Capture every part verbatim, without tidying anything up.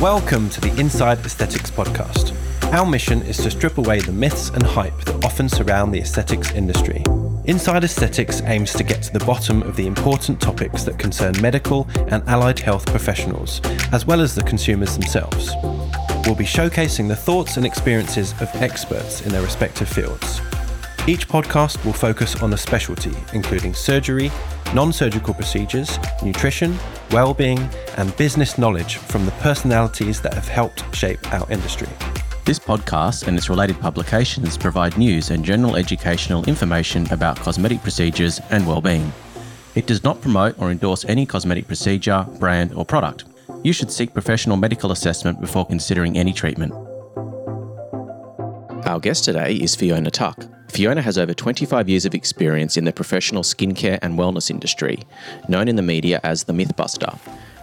Welcome to the Inside Aesthetics podcast. Our mission is to strip away the myths and hype that often surround the aesthetics industry. Inside Aesthetics aims to get to the bottom of the important topics that concern medical and allied health professionals, as well as the consumers themselves. We'll be showcasing the thoughts and experiences of experts in their respective fields. Each podcast will focus on a specialty, including surgery, non-surgical procedures, nutrition, well-being, and business knowledge from the personalities that have helped shape our industry. This podcast and its related publications provide news and general educational information about cosmetic procedures and well-being. It does not promote or endorse any cosmetic procedure, brand, or product. You should seek professional medical assessment before considering any treatment. Our guest today is Fiona Tuck. Fiona has over twenty-five years of experience in the professional skincare and wellness industry, known in the media as the Mythbuster.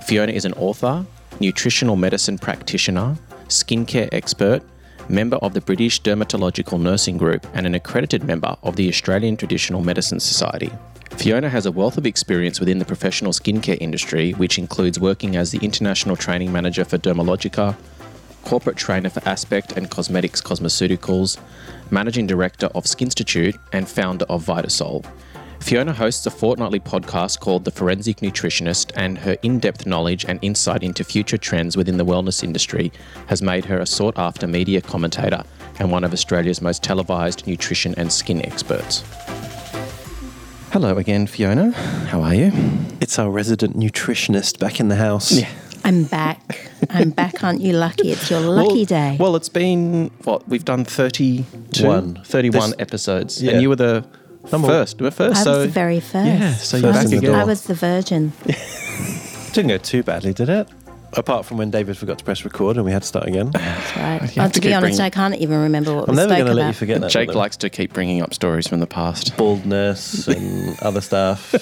Fiona is an author, nutritional medicine practitioner, skincare expert, member of the British Dermatological Nursing Group, and an accredited member of the Australian Traditional Medicine Society. Fiona has a wealth of experience within the professional skincare industry, which includes working as the International Training Manager for Dermalogica, Corporate Trainer for Aspect and Cosmetics Cosmeceuticals, Managing Director of Skinstitute, and founder of Vitasol. Fiona hosts a fortnightly podcast called The Forensic Nutritionist, and her in-depth knowledge and insight into future trends within the wellness industry has made her a sought-after media commentator and one of Australia's most televised nutrition and skin experts. Hello again, Fiona. How are you? It's our resident nutritionist back in the house. Yeah. I'm back. I'm back, aren't you lucky? It's your lucky well, day. Well, it's been, what, we've done thirty-two, thirty-one this, episodes. Yeah. And you were the Number first. One. first. I so, was the very first. Yeah, so you're back again. I was the virgin. Didn't go too badly, did it? Apart from when David forgot to press record and we had to start again. That's right. Well, to, to be honest, bringing... I can't even remember what I'm we spoke about. I'm never going to let you forget that. Jake little. likes to keep bringing up stories from the past. Baldness and other stuff.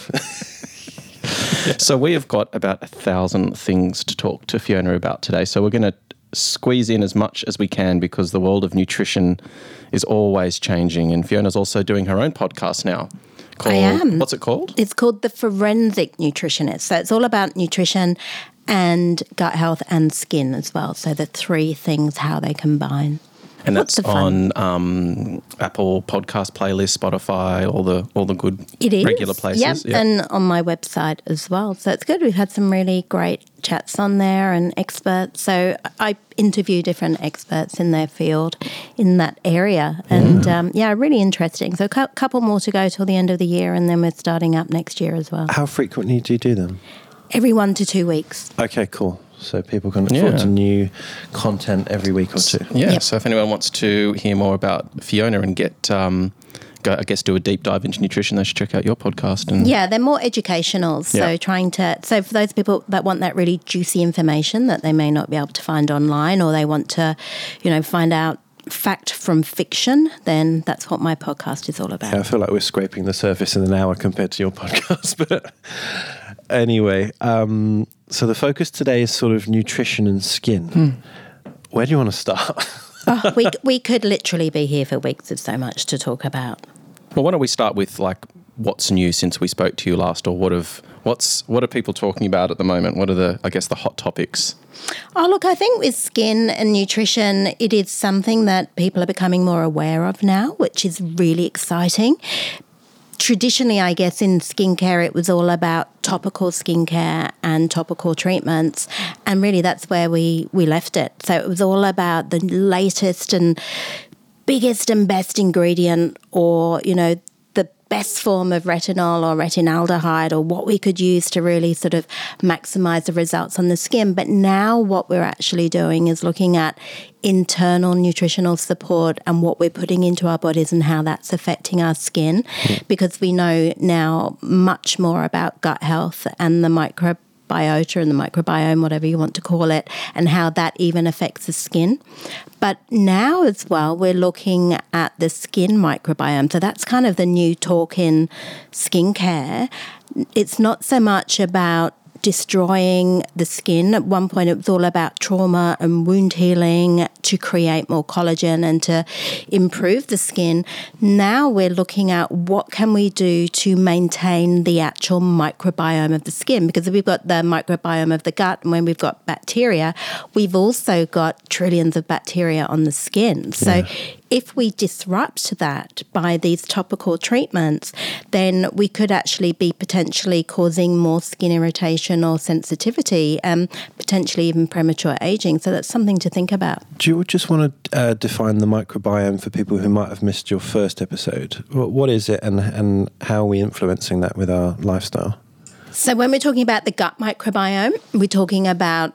So we have got about a thousand things to talk to Fiona about today. So we're going to squeeze in as much as we can because the world of nutrition is always changing. And Fiona's also doing her own podcast now. Called, I am. What's it called? It's called The Forensic Nutritionist. So it's all about nutrition and gut health and skin as well. So the three things, how they combine. And What's that's on um, Apple Podcast playlist, Spotify, all the all the good it is. regular places. Yep. Yep. And on my website as well. So it's good. We've had some really great chats on there and experts. So I interview different experts in their field in that area. And, yeah, um, yeah really interesting. So a cu- couple more to go till the end of the year, and then we're starting up next year as well. How frequently do you do them? Every one to two weeks. Okay, cool. So people can look yeah. forward to new content every week or two. Yeah, yep. So if anyone wants to hear more about Fiona and get, um, go, I guess, do a deep dive into nutrition, they should check out your podcast. And yeah, they're more educational. So yeah. trying to, so for those people that want that really juicy information that they may not be able to find online, or they want to, you know, find out fact from fiction, then that's what my podcast is all about. Yeah, I feel like we're scraping the surface in an hour compared to your podcast, but... Anyway, um, so the focus today is sort of nutrition and skin. Mm. Where do you want to start? oh, we we could literally be here for weeks. There's so much to talk about. Well, why don't we start with like what's new since we spoke to you last, or what have what's what are people talking about at the moment? What are the I guess the hot topics? Oh, look, I think with skin and nutrition, it is something that people are becoming more aware of now, which is really exciting. Traditionally, I guess, in skincare, it was all about topical skincare and topical treatments. And really, that's where we, we left it. So it was all about the latest and biggest and best ingredient, or, you know, the best form of retinol or retinaldehyde, or what we could use to really sort of maximize the results on the skin. But now what we're actually doing is looking at internal nutritional support and what we're putting into our bodies and how that's affecting our skin, because we know now much more about gut health and the microbiota and the microbiome, whatever you want to call it, and how that even affects the skin. But now as well, we're looking at the skin microbiome. So that's kind of the new talk in skincare. It's not so much about destroying the skin. At one point, it was all about trauma and wound healing to create more collagen and to improve the skin. Now we're looking at what can we do to maintain the actual microbiome of the skin, because if we've got the microbiome of the gut, and when we've got bacteria, we've also got trillions of bacteria on the skin. So yeah. If we disrupt that by these topical treatments, then we could actually be potentially causing more skin irritation or sensitivity, um, potentially even premature aging. So that's something to think about. Do you just want to uh, define the microbiome for people who might have missed your first episode? What is it, and, and how are we influencing that with our lifestyle? So when we're talking about the gut microbiome, we're talking about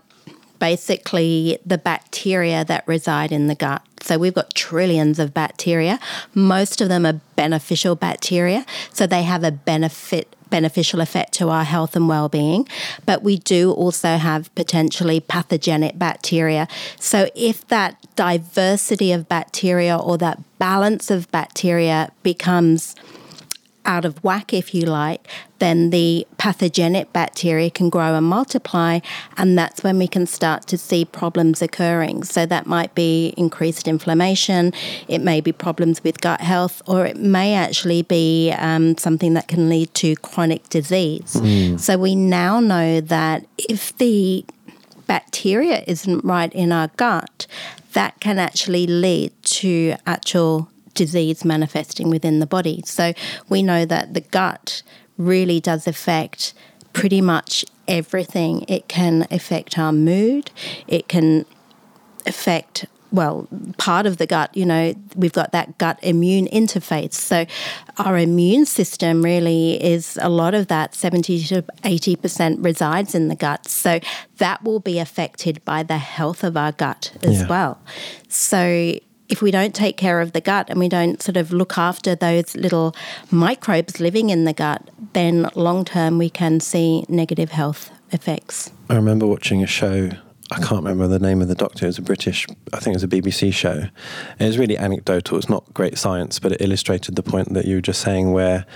basically the bacteria that reside in the gut. So we've got trillions of bacteria. Most of them are beneficial bacteria, so they have a benefit beneficial effect to our health and well-being. But we do also have potentially pathogenic bacteria. So if that diversity of bacteria or that balance of bacteria becomes out of whack, if you like, then the pathogenic bacteria can grow and multiply, and that's when we can start to see problems occurring. So that might be increased inflammation, it may be problems with gut health, or it may actually be um, something that can lead to chronic disease. Mm. So we now know that if the bacteria isn't right in our gut, that can actually lead to actual disease manifesting within the body. So we know that the gut really does affect pretty much everything. It can affect our mood. It can affect, well, part of the gut, you know, we've got that gut immune interface. So our immune system really is a lot of that, seventy to eighty percent resides in the gut. So that will be affected by the health of our gut as yeah. well. So if we don't take care of the gut and we don't sort of look after those little microbes living in the gut, then long term we can see negative health effects. I remember watching a show, I can't remember the name of the doctor, it was a British, I think it was a B B C show. It was really anecdotal, it's not great science, but it illustrated the point that you were just saying, where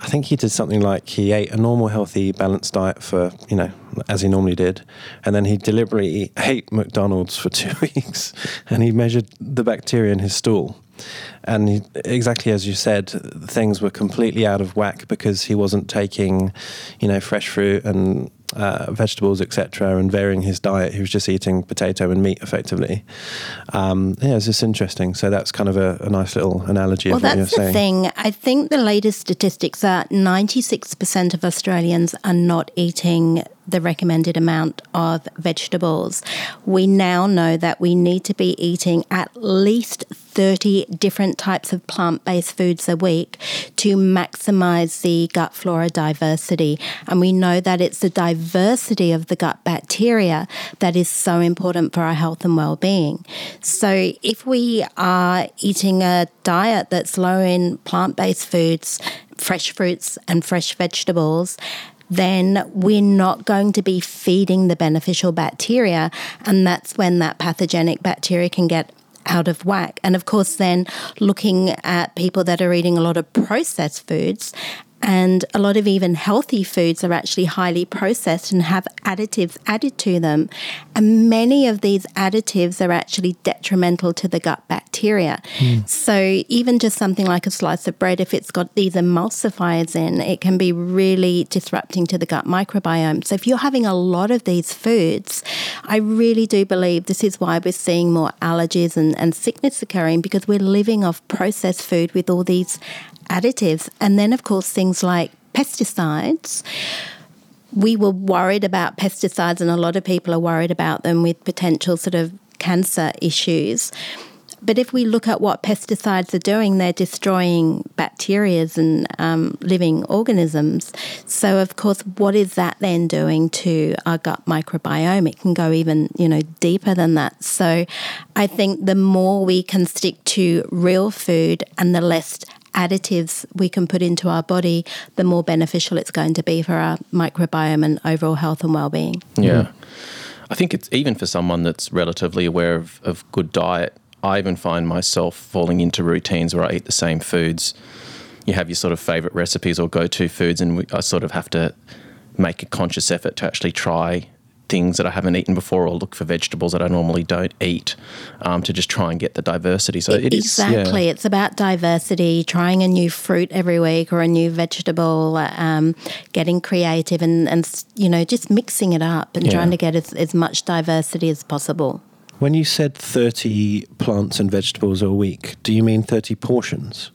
I think he did something like he ate a normal, healthy, balanced diet for, you know, as he normally did, and then he deliberately ate McDonald's for two weeks, and he measured the bacteria in his stool. And he, exactly as you said, things were completely out of whack because he wasn't taking, you know, fresh fruit and uh, vegetables, et cetera, and varying his diet. He was just eating potato and meat, effectively. Um, yeah, it's just interesting. So that's kind of a, a nice little analogy well, of what you're saying. Well, that's the thing. I think the latest statistics are ninety-six percent of Australians are not eating the recommended amount of vegetables. We now know that we need to be eating at least thirty different types of plant-based foods a week to maximize the gut flora diversity. And we know that it's the diversity of the gut bacteria that is so important for our health and well-being. So if we are eating a diet that's low in plant-based foods, fresh fruits and fresh vegetables, then we're not going to be feeding the beneficial bacteria, and that's when that pathogenic bacteria can get out of whack. And of course, then looking at people that are eating a lot of processed foods, and a lot of even healthy foods are actually highly processed and have additives added to them. And many of these additives are actually detrimental to the gut bacteria. Mm. So even just something like a slice of bread, if it's got these emulsifiers in, it can be really disrupting to the gut microbiome. So if you're having a lot of these foods, I really do believe this is why we're seeing more allergies and, and sickness occurring, because we're living off processed food with all these additives. And then, of course, things like pesticides. We were worried about pesticides, and a lot of people are worried about them with potential sort of cancer issues. But if we look at what pesticides are doing, they're destroying bacteria and um, living organisms. So, of course, what is that then doing to our gut microbiome? It can go even, you know, deeper than that. So I think the more we can stick to real food and the less additives we can put into our body, the more beneficial it's going to be for our microbiome and overall health and well-being. Yeah. Mm. I think it's even for someone that's relatively aware of, of good diet, I even find myself falling into routines where I eat the same foods. You have your sort of favourite recipes or go-to foods, and we, I sort of have to make a conscious effort to actually try things that I haven't eaten before, or look for vegetables that I normally don't eat, um, to just try and get the diversity. So it, it exactly. is exactly yeah. It's about diversity, trying a new fruit every week or a new vegetable, um, getting creative and, and you know just mixing it up and yeah. trying to get as, as much diversity as possible. When you said thirty plants and vegetables a week, do you mean thirty portions?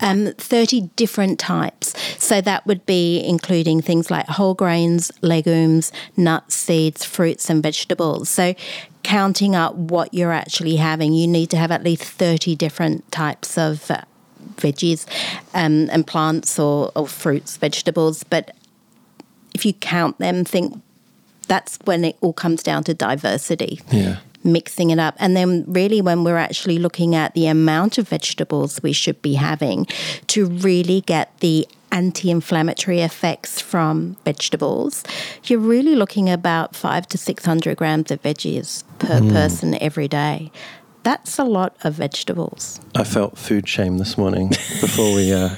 Um, thirty different types. So that would be including things like whole grains, legumes, nuts, seeds, fruits and vegetables. So counting up what you're actually having, you need to have at least thirty different types of uh, veggies um, and plants or, or fruits, vegetables. But if you count them, think that's when it all comes down to diversity. Yeah. Mixing it up. And then really when we're actually looking at the amount of vegetables we should be having to really get the anti-inflammatory effects from vegetables, you're really looking about five to six hundred grams of veggies per mm. person every day. That's a lot of vegetables. I felt food shame this morning before we uh,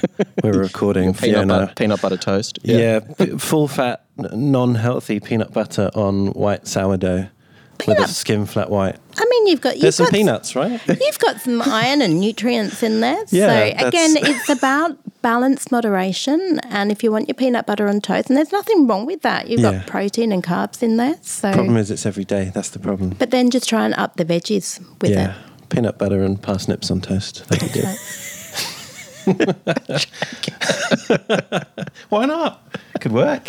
we were recording. Peanut butter, peanut butter toast. Yeah, yeah full fat, non-healthy peanut butter on white sourdough. Peanut. With a skim flat white. I mean, you've got... You've There's got some peanuts, right? You've got some iron and nutrients in there. Yeah, so, again, it's about balance, moderation, and if you want your peanut butter on toast, and there's nothing wrong with that. You've yeah. got protein and carbs in there. So problem is it's every day. That's the problem. But then just try and up the veggies with yeah. it. Yeah, peanut butter and parsnips on toast. That'd be good. Why not? It could work.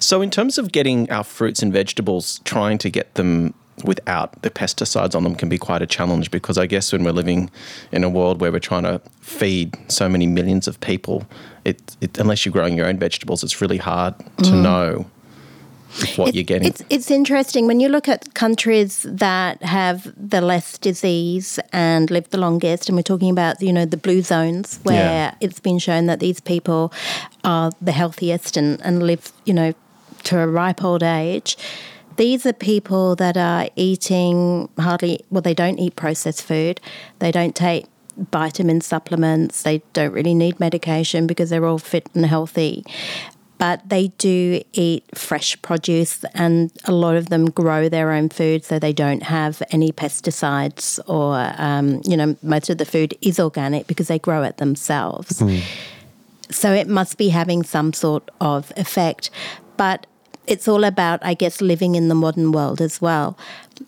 So in terms of getting our fruits and vegetables, trying to get them without the pesticides on them can be quite a challenge, because I guess when we're living in a world where we're trying to feed so many millions of people, it, it unless you're growing your own vegetables, it's really hard to mm. know what it's, you're getting. It's, it's interesting. When you look at countries that have the less disease and live the longest, and we're talking about, you know, the blue zones where yeah. it's been shown that these people are the healthiest and, and live, you know, to a ripe old age, these are people that are eating hardly, well, they don't eat processed food, they don't take vitamin supplements, they don't really need medication because they're all fit and healthy. But they do eat fresh produce, and a lot of them grow their own food, so they don't have any pesticides or, um, you know, most of the food is organic because they grow it themselves. Mm. So it must be having some sort of effect. But it's all about, I guess, living in the modern world as well.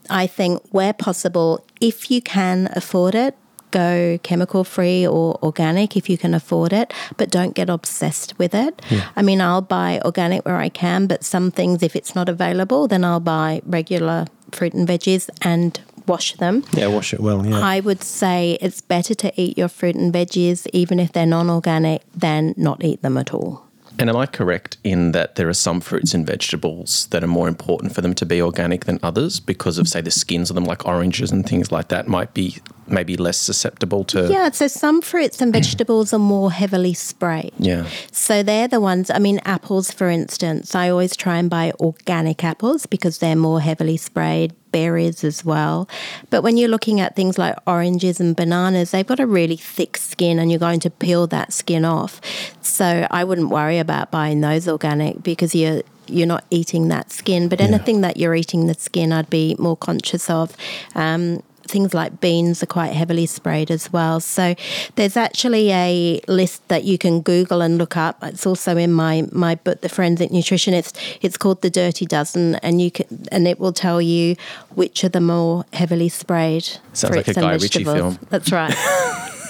I think where possible, if you can afford it, go chemical-free or organic if you can afford it, but don't get obsessed with it. Yeah. I mean, I'll buy organic where I can, but some things, if it's not available, then I'll buy regular fruit and veggies and wash them. Yeah, wash it well, yeah. I would say it's better to eat your fruit and veggies, even if they're non-organic, than not eat them at all. And am I correct in that there are some fruits and vegetables that are more important for them to be organic than others because of, say, the skins of them, like oranges and things like that, might be maybe less susceptible to... Yeah, so some fruits and vegetables are more heavily sprayed. Yeah. So they're the ones, I mean, apples, for instance, I always try and buy organic apples because they're more heavily sprayed, berries as well. But when you're looking at things like oranges and bananas, they've got a really thick skin and you're going to peel that skin off. So I wouldn't worry about buying those organic because you're you're not eating that skin. But anything yeah. that you're eating the skin, I'd be more conscious of. Um, things like beans are quite heavily sprayed as well. So there's actually a list that you can Google and look up. It's also in my, my book, The Forensic Nutritionist. It's called The Dirty Dozen, and you can, and it will tell you which are the more heavily sprayed Sounds fruits like a Guy and vegetables. Ritchie film. That's right.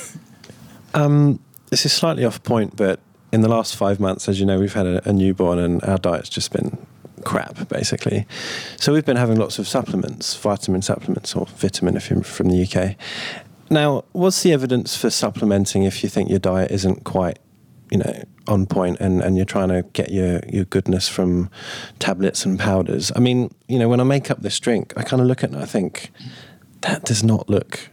um, this is slightly off point, but in the last five months, as you know, we've had a, a newborn and our diet's just been crap, basically. So we've been having lots of supplements, vitamin supplements, or vitamin if you're from the U K. Now, what's the evidence for supplementing if you think your diet isn't quite, you know, on point and, and you're trying to get your, your goodness from tablets and powders? I mean, you know, when I make up this drink, I kind of look at it and I think, that does not look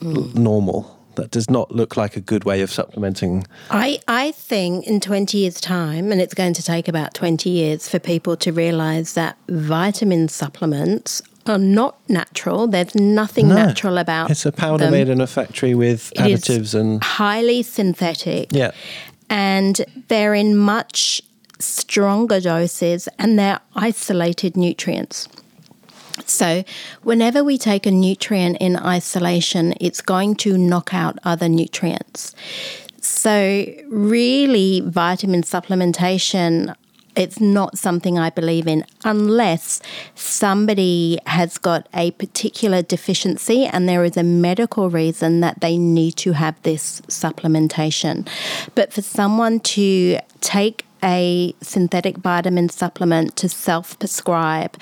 mm. normal. That does not look like a good way of supplementing. I, I think in twenty years' time, and it's going to take about twenty years for people to realise that vitamin supplements are not natural. There's nothing no, natural about them. It's a powder them. made in a factory with it additives and... highly synthetic. Yeah. And they're in much stronger doses, and they're isolated nutrients. So whenever we take a nutrient in isolation, it's going to knock out other nutrients. So really, vitamin supplementation, it's not something I believe in unless somebody has got a particular deficiency and there is a medical reason that they need to have this supplementation. But for someone to take a synthetic vitamin supplement, to self-prescribe,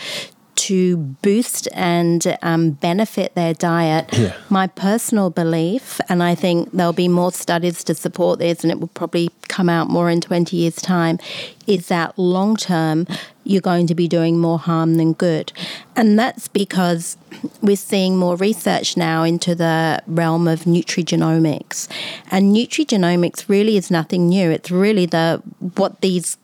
to boost and um, benefit their diet, yeah. my personal belief, and I think there'll be more studies to support this and it will probably come out more in twenty years' time, is that long-term you're going to be doing more harm than good. And that's because we're seeing more research now into the realm of nutrigenomics. And nutrigenomics really is nothing new. It's really the what these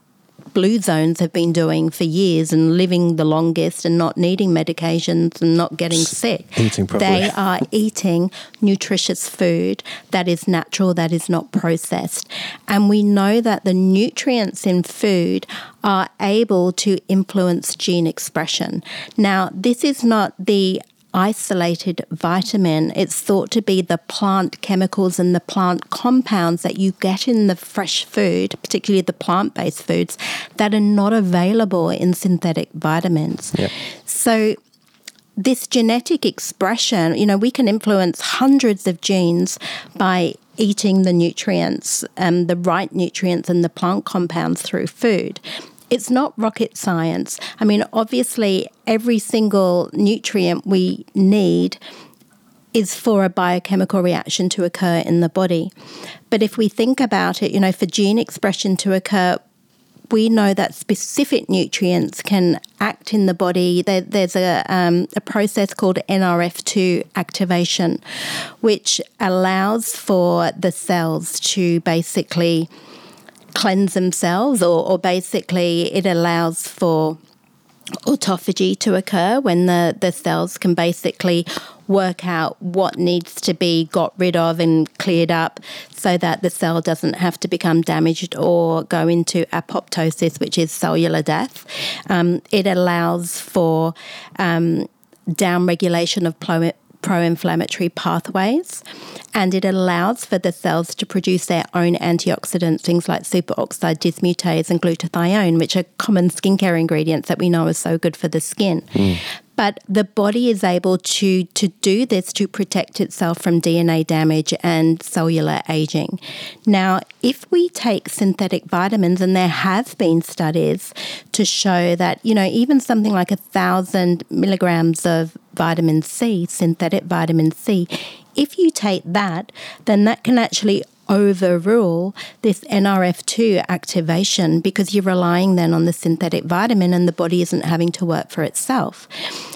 blue zones have been doing for years and living the longest and not needing medications and not getting sick. Eating properly. They are eating nutritious food that is natural, that is not processed. And we know that the nutrients in food are able to influence gene expression. Now, this is not the isolated vitamin. It's thought to be the plant chemicals and the plant compounds that you get in the fresh food, particularly the plant-based foods, that are not available in synthetic vitamins. Yep. So this genetic expression, you know, we can influence hundreds of genes by eating the nutrients, um, the right nutrients and the plant compounds through food. It's not rocket science. I mean, obviously, every single nutrient we need is for a biochemical reaction to occur in the body. But if we think about it, you know, for gene expression to occur, we know that specific nutrients can act in the body. There, there's a, um, a process called N R F two activation, which allows for the cells to basically cleanse themselves, or, or basically it allows for autophagy to occur when the, the cells can basically work out what needs to be got rid of and cleared up so that the cell doesn't have to become damaged or go into apoptosis, which is cellular death. Um, it allows for um, downregulation of plo- pro-inflammatory pathways, and it allows for the cells to produce their own antioxidants, things like superoxide dismutase and glutathione, which are common skincare ingredients that we know are so good for the skin. Mm. But the body is able to, to do this to protect itself from D N A damage and cellular aging. Now, if we take synthetic vitamins, and there have been studies to show that, you know, even something like a thousand milligrams of vitamin C, synthetic vitamin C, if you take that, then that can actually overrule this N R F two activation because you're relying then on the synthetic vitamin and the body isn't having to work for itself.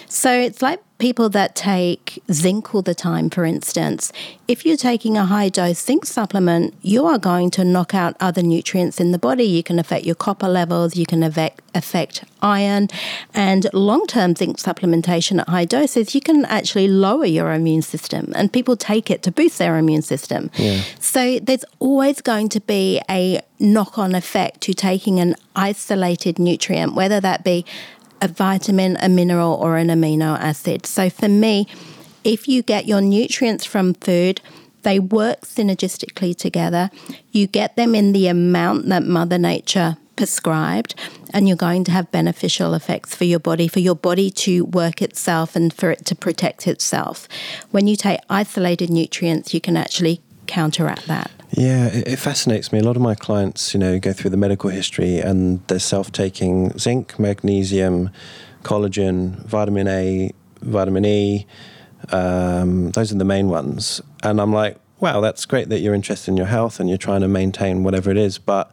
So it's like people that take zinc all the time, for instance. If you're taking a high-dose zinc supplement, you are going to knock out other nutrients in the body. You can affect your copper levels, you can affect, affect iron, and long-term zinc supplementation at high doses, you can actually lower your immune system, and people take it to boost their immune system. Yeah. So there's always going to be a knock-on effect to taking an isolated nutrient, whether that be a vitamin, a mineral, or an amino acid. So for me, if you get your nutrients from food, they work synergistically together. You get them in the amount that Mother Nature prescribed, and you're going to have beneficial effects for your body, for your body to work itself and for it to protect itself. When you take isolated nutrients, you can actually counteract that. Yeah, it, it fascinates me. A lot of my clients, you know, go through the medical history and they're self-taking zinc, magnesium, collagen, vitamin A, vitamin E. Um, those are the main ones. And I'm like, wow, that's great that you're interested in your health and you're trying to maintain whatever it is, but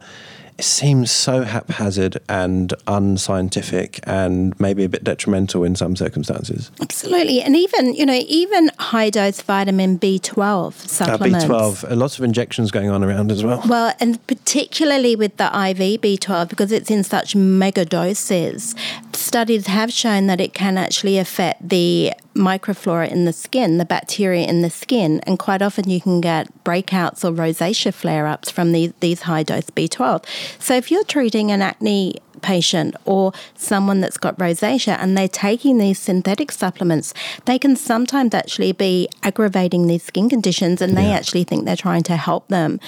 it seems so haphazard and unscientific and maybe a bit detrimental in some circumstances. Absolutely. And even, you know, even high-dose vitamin B twelve supplements. Uh, B twelve, lots of injections going on around as well. Well, and particularly with the I V B twelve, because it's in such mega doses, studies have shown that it can actually affect the microflora in the skin, the bacteria in the skin, and quite often you can get breakouts or rosacea flare-ups from the, these high-dose B twelve. So if you're treating an acne patient or someone that's got rosacea and they're taking these synthetic supplements, they can sometimes actually be aggravating these skin conditions, and they yeah. actually think they're trying to help them.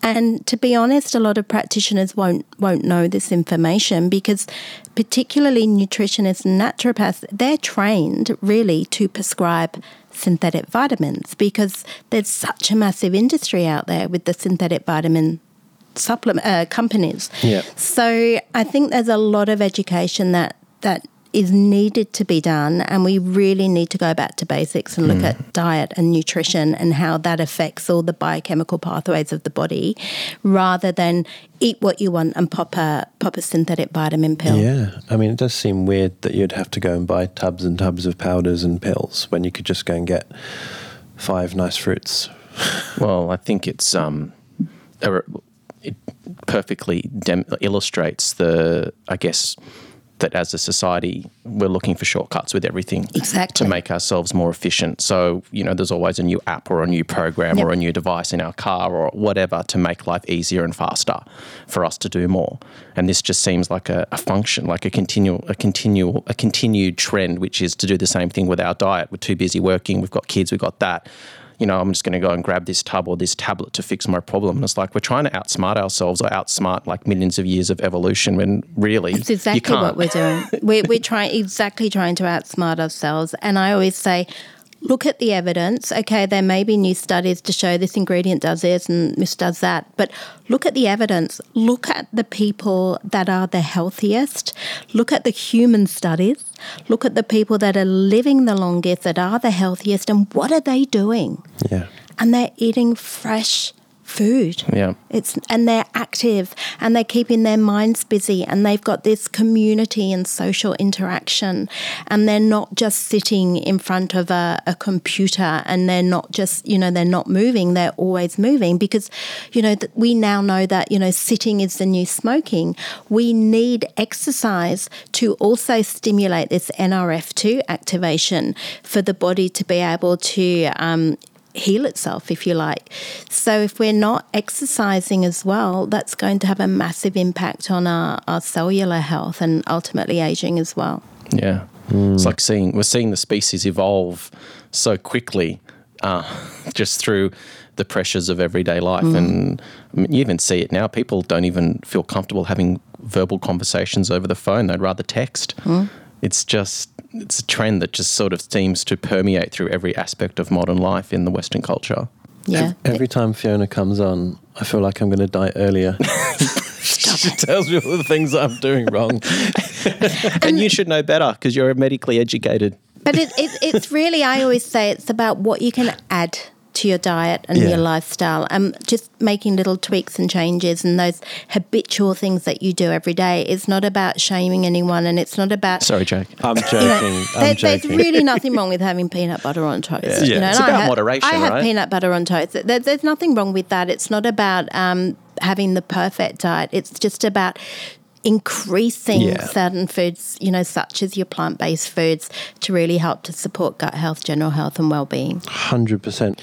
And to be honest, a lot of practitioners won't won't know this information, because particularly nutritionists and naturopaths, they're trained really to prescribe synthetic vitamins, because there's such a massive industry out there with the synthetic vitamin supplement uh, companies. Yeah. So I think there's a lot of education that that is needed to be done, and we really need to go back to basics and look mm. at diet and nutrition and how that affects all the biochemical pathways of the body, rather than eat what you want and pop a, pop a synthetic vitamin pill. Yeah, I mean, it does seem weird that you'd have to go and buy tubs and tubs of powders and pills when you could just go and get five nice fruits. Well, I think it's... um. A, it perfectly dem- illustrates the, I guess, that as a society we're looking for shortcuts with everything. Exactly. To make ourselves more efficient. So, you know, there's always a new app or a new program yep. or a new device in our car or whatever to make life easier and faster for us to do more. And this just seems like a, a function, like a continual, a continual, a continued trend, which is to do the same thing with our diet. We're too busy working. We've got kids. We've got that. You know, I'm just going to go and grab this tub or this tablet to fix my problem. And it's like we're trying to outsmart ourselves or outsmart like millions of years of evolution, when really you can't. That's exactly what we're doing. We're, we're trying exactly trying to outsmart ourselves. And I always say, look at the evidence. Okay, there may be new studies to show this ingredient does this and this does that, but look at the evidence. Look at the people that are the healthiest. Look at the human studies. Look at the people that are living the longest, that are the healthiest, and what are they doing? Yeah. And they're eating fresh food. Yeah. It's and they're active, and they're keeping their minds busy, and they've got this community and social interaction, and they're not just sitting in front of a, a computer, and they're not just, you know, they're not moving, they're always moving, because, you know, th- we now know that, you know, sitting is the new smoking. We need exercise to also stimulate this N R F two activation for the body to be able to um heal itself, if you like. So if we're not exercising as well, that's going to have a massive impact on our, our cellular health and ultimately aging as well. Yeah. Mm. It's like seeing we're seeing the species evolve so quickly uh, just through the pressures of everyday life. Mm. And I mean, you even see it now. People don't even feel comfortable having verbal conversations over the phone. They'd rather text. Mm. It's just... It's a trend that just sort of seems to permeate through every aspect of modern life in the Western culture. Yeah. Every time Fiona comes on, I feel like I'm going to die earlier. She tells me all the things I'm doing wrong. and, and you should know better because you're medically educated. But it, it, it's really, I always say, it's about what you can add to your diet and yeah. your lifestyle, and um, just making little tweaks and changes, and those habitual things that you do every day. It's not about shaming anyone, and it's not about sorry Jake I'm joking, you know, I'm there, joking. There's really nothing wrong with having peanut butter on toast. yeah. You know, it's about I moderation have, I have right? peanut butter on toast. There, there's nothing wrong with that. It's not about um, having the perfect diet. It's just about increasing yeah. certain foods, you know, such as your plant-based foods, to really help to support gut health, general health and well-being. one hundred percent.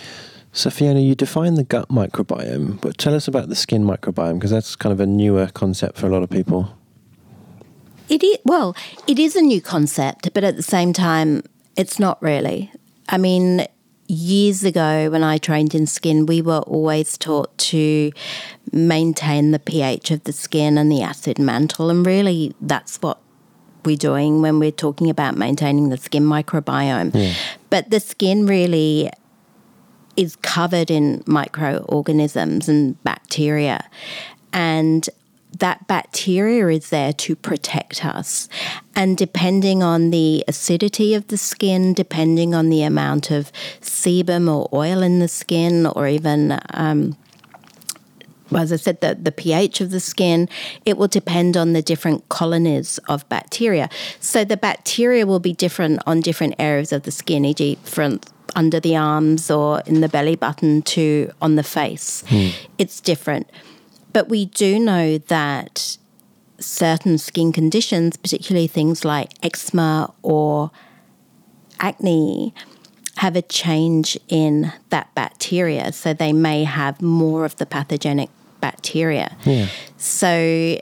So Fiona, you define the gut microbiome, but tell us about the skin microbiome, because that's kind of a newer concept for a lot of people. It is, well, it is a new concept, but at the same time, it's not really. I mean, years ago when I trained in skin, we were always taught to maintain the pH of the skin and the acid mantle, and really that's what we're doing when we're talking about maintaining the skin microbiome. Yeah. But the skin really is covered in microorganisms and bacteria, and that bacteria is there to protect us. And depending on the acidity of the skin, depending on the amount of sebum or oil in the skin, or even, um, well, as I said, the, the pH of the skin, it will depend on the different colonies of bacteria. So the bacteria will be different on different areas of the skin, for example, from under the arms or in the belly button to on the face. Hmm. It's different. But we do know that certain skin conditions, particularly things like eczema or acne, have a change in that bacteria. So they may have more of the pathogenic bacteria. Yeah. So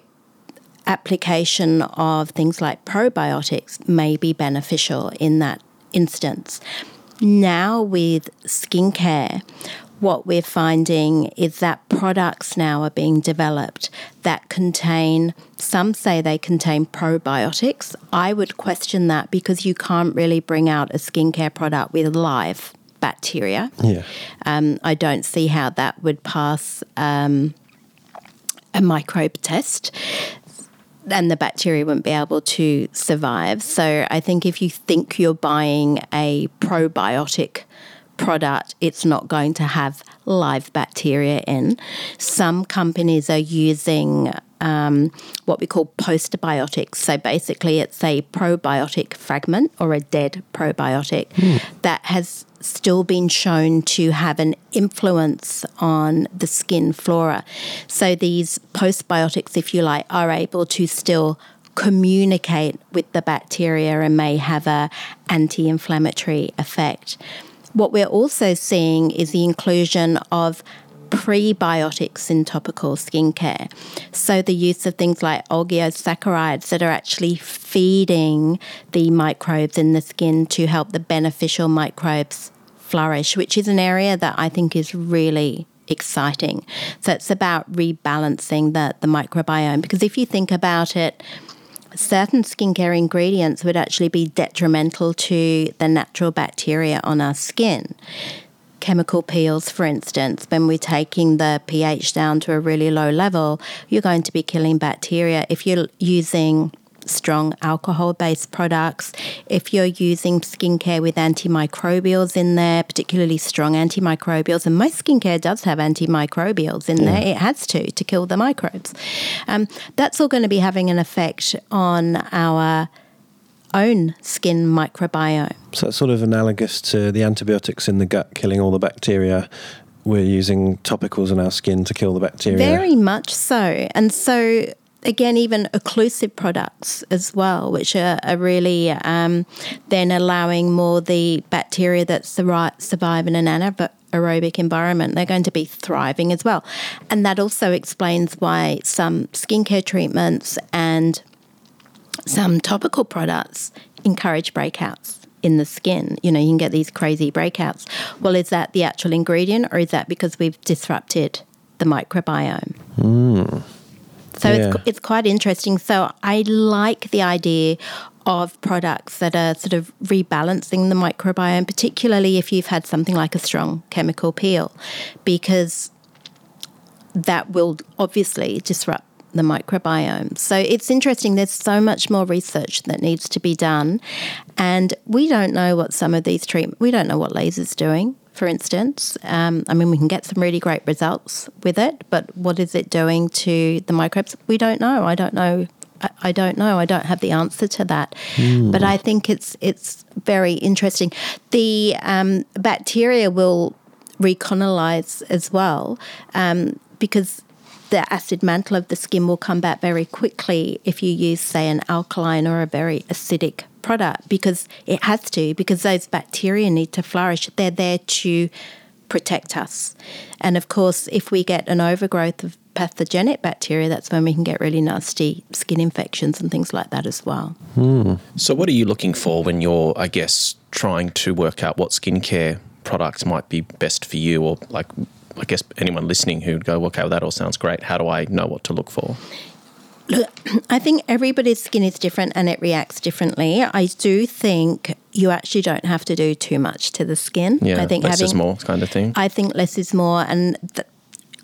application of things like probiotics may be beneficial in that instance. Now with skincare, what we're finding is that products now are being developed that contain, some say they contain probiotics. I would question that because you can't really bring out a skincare product with live bacteria. Yeah. Um, I don't see how that would pass um, a microbe test, and the bacteria wouldn't be able to survive. So I think if you think you're buying a probiotic product, it's not going to have live bacteria in. Some companies are using um, what we call postbiotics. So basically it's a probiotic fragment or a dead probiotic mm. that has still been shown to have an influence on the skin flora. So these postbiotics, if you like, are able to still communicate with the bacteria and may have a anti-inflammatory effect. What we're also seeing is the inclusion of prebiotics in topical skincare. So the use of things like oligosaccharides that are actually feeding the microbes in the skin to help the beneficial microbes flourish, which is an area that I think is really exciting. So it's about rebalancing the, the microbiome, because if you think about it, certain skincare ingredients would actually be detrimental to the natural bacteria on our skin. Chemical peels, for instance, when we're taking the pH down to a really low level, you're going to be killing bacteria. If you're using strong alcohol-based products, if you're using skincare with antimicrobials in there, particularly strong antimicrobials, and most skincare does have antimicrobials in yeah. there, it has to, to kill the microbes. Um, that's all going to be having an effect on our own skin microbiome. So it's sort of analogous to the antibiotics in the gut killing all the bacteria. We're using topicals in our skin to kill the bacteria. Very much so. And so again, even occlusive products as well, which are, are really um, then allowing more the bacteria that sur- survive in an anaerobic environment, they're going to be thriving as well. And that also explains why some skincare treatments and some topical products encourage breakouts in the skin. You know, you can get these crazy breakouts. Well, is that the actual ingredient, or is that because we've disrupted the microbiome? Mm. So yeah. it's it's quite interesting. So I like the idea of products that are sort of rebalancing the microbiome, particularly if you've had something like a strong chemical peel, because that will obviously disrupt the microbiome. So it's interesting. There's so much more research that needs to be done. And we don't know what some of these treatments, we don't know what laser's doing, for instance. Um, I mean, we can get some really great results with it, but what is it doing to the microbes? We don't know. I don't know. I, I don't know. I don't have the answer to that. Mm. But I think it's it's very interesting. The um, bacteria will recolonize as well um, because the acid mantle of the skin will come back very quickly if you use, say, an alkaline or a very acidic product, because it has to, because those bacteria need to flourish. They're there to protect us. And of course, if we get an overgrowth of pathogenic bacteria, that's when we can get really nasty skin infections and things like that as well. Mm. So what are you looking for when you're, I guess, trying to work out what skincare products might be best for you, or like, I guess anyone listening who'd go, okay, well, that all sounds great. How do I know what to look for? Look, I think everybody's skin is different and it reacts differently. I do think you actually don't have to do too much to the skin. Yeah, I think less having, is more kind of thing. I think less is more, and th-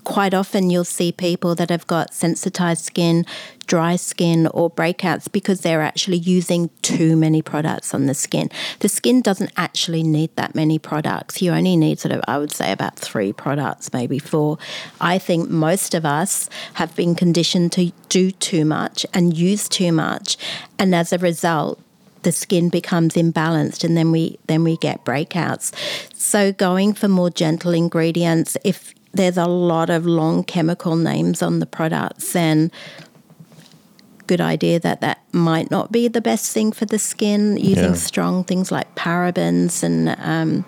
quite often you'll see people that have got sensitized skin, dry skin or breakouts because they're actually using too many products on the skin. The skin doesn't actually need that many products. You only need sort of, I would say, about three products, maybe four. I think most of us have been conditioned to do too much and use too much, and as a result, the skin becomes imbalanced, and then we then we get breakouts. So going for more gentle ingredients, if there's a lot of long chemical names on the products, and good idea that that might not be the best thing for the skin, using yeah. strong things like parabens and um,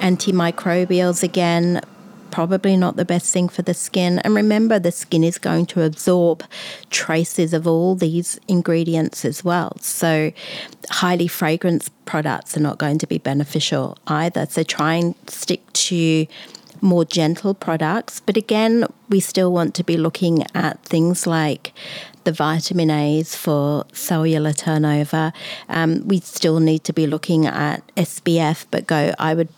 antimicrobials, again, probably not the best thing for the skin. And remember, the skin is going to absorb traces of all these ingredients as well. So highly fragranced products are not going to be beneficial either. So try and stick to more gentle products. But again, we still want to be looking at things like the vitamin A's for cellular turnover. Um, we still need to be looking at S P F, but go, I would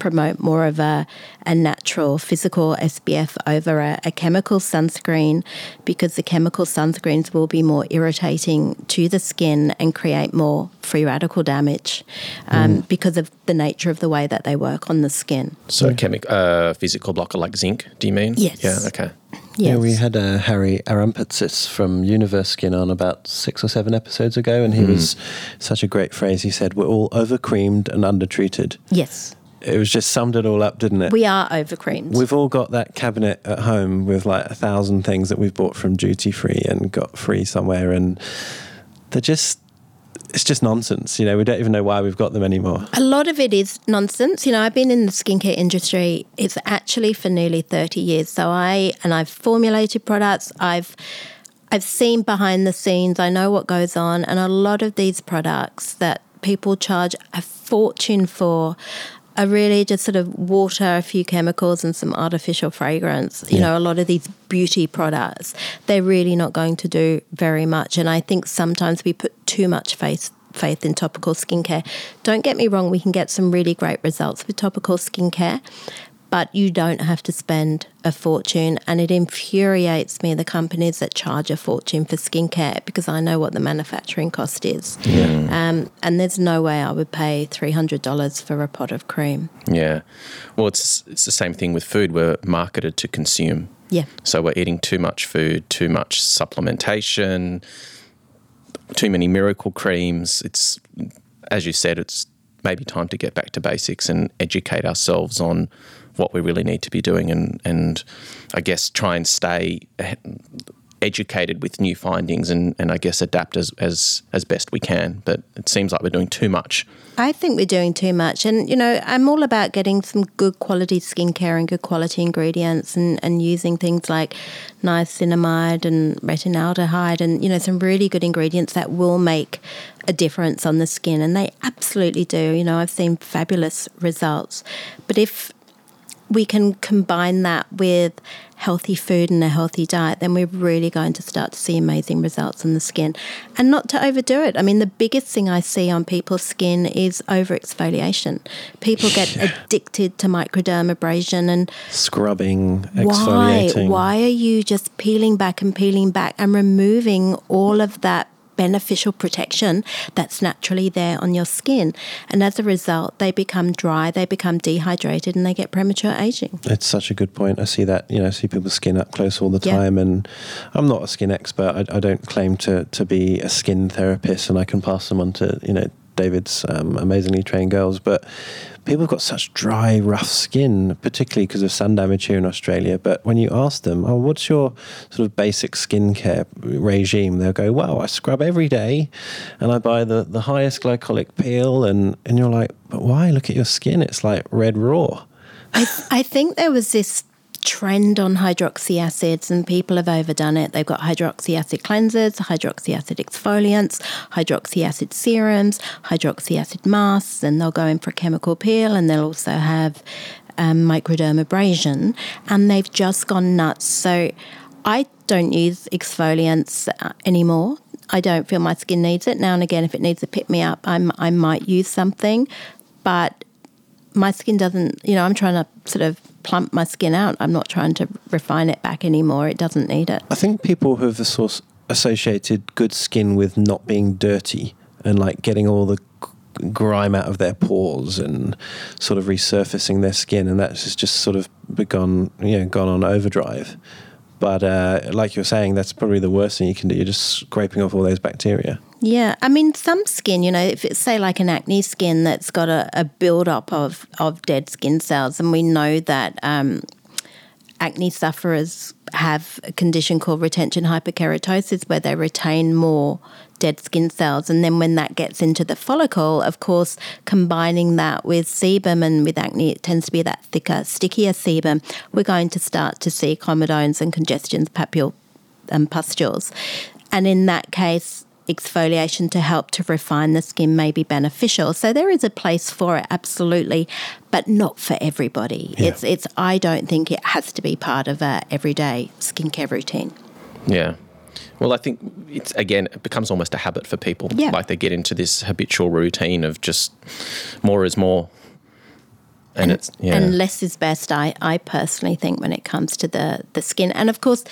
promote more of a, a natural physical S P F over a, a chemical sunscreen, because the chemical sunscreens will be more irritating to the skin and create more free radical damage um, mm. because of the nature of the way that they work on the skin. So yeah. chemical, uh, physical blocker like zinc, do you mean? Yes. Yeah, okay. Yes. Yeah, we had uh, Harry Arampatsis from Universkin on about six or seven episodes ago, and he mm. was such a great phrase. He said, we're all over-creamed and under-treated. Yes. It was just summed it all up, didn't it? We are over-creamed. We've all got that cabinet at home with like a thousand things that we've bought from duty-free and got free somewhere, and they're just... It's just nonsense. You know, we don't even know why we've got them anymore. A lot of it is nonsense. You know, I've been in the skincare industry, it's actually for nearly thirty years. So I, and I've formulated products, I've, I've seen behind the scenes, I know what goes on. And a lot of these products that people charge a fortune for are really just sort of water, a few chemicals and some artificial fragrance. You yeah. know, a lot of these beauty products, they're really not going to do very much. And I think sometimes we put too much faith, faith in topical skincare. Don't get me wrong, we can get some really great results with topical skincare, but you don't have to spend a fortune. And it infuriates me, the companies that charge a fortune for skincare, because I know what the manufacturing cost is. Yeah. Um, and there's no way I would pay three hundred dollars for a pot of cream. Yeah. Well, it's it's the same thing with food. We're marketed to consume. Yeah. So we're eating too much food, too much supplementation, too many miracle creams. It's, as you said, it's maybe time to get back to basics and educate ourselves on what we really need to be doing, and, and I guess try and stay educated with new findings and, and I guess adapt as, as, as best we can. But it seems like we're doing too much. I think we're doing too much. And, you know, I'm all about getting some good quality skincare and good quality ingredients and, and using things like niacinamide and retinaldehyde and, you know, some really good ingredients that will make a difference on the skin. And they absolutely do. You know, I've seen fabulous results. But if we can combine that with healthy food and a healthy diet, then we're really going to start to see amazing results on the skin. And not to overdo it. I mean, the biggest thing I see on people's skin is over-exfoliation. People get yeah. addicted to microdermabrasion and... Scrubbing, exfoliating. Why? Why are you just peeling back and peeling back and removing all of that beneficial protection that's naturally there on your skin? And as a result, they become dry, they become dehydrated, and they get premature aging. It's such a good point. I see that, you know, I see people's skin up close all the yeah. time, and I'm not a skin expert. I, I don't claim to, to be a skin therapist, and I can pass them on to, you know, David's um, amazingly trained girls, but people have got such dry, rough skin, particularly because of sun damage here in Australia. But when you ask them, oh, what's your sort of basic skincare regime? They'll go, well, I scrub every day and I buy the, the highest glycolic peel. And, and you're like, but why? Look at your skin. It's like red raw. I, th- I think there was this trend on hydroxy acids, and people have overdone it. They've got hydroxy acid cleansers, hydroxy acid exfoliants, hydroxy acid serums, hydroxy acid masks, and they'll go in for a chemical peel, and they'll also have um, microdermabrasion, and they've just gone nuts. So I don't use exfoliants anymore. I don't feel my skin needs it. Now and again, if it needs a pick-me-up, I'm, I might use something, but my skin doesn't, you know, I'm trying to sort of plump my skin out. I'm not trying to refine it back anymore. It doesn't need it. I think people who have associated good skin with not being dirty and like getting all the grime out of their pores and sort of resurfacing their skin, and that's just sort of begun, you know, gone on overdrive. But uh, like you're saying, that's probably the worst thing you can do. You're just scraping off all those bacteria. Yeah. I mean, some skin, you know, if it's, say, like an acne skin that's got a, a build-up of, of dead skin cells, and we know that um, acne sufferers have a condition called retention hyperkeratosis, where they retain more dead skin cells. And then when that gets into the follicle, of course, combining that with sebum, and with acne, it tends to be that thicker, stickier sebum, we're going to start to see comedones and congestions, papule and pustules. And in that case, exfoliation to help to refine the skin may be beneficial. So there is a place for it, absolutely, but not for everybody. Yeah. It's it's. I don't think it has to be part of a everyday skincare routine. Yeah. Well, I think it's, again, it becomes almost a habit for people. Yeah. Like they get into this habitual routine of just more is more. And, and it's yeah. and less is best, I, I personally think, when it comes to the, the skin. And of course,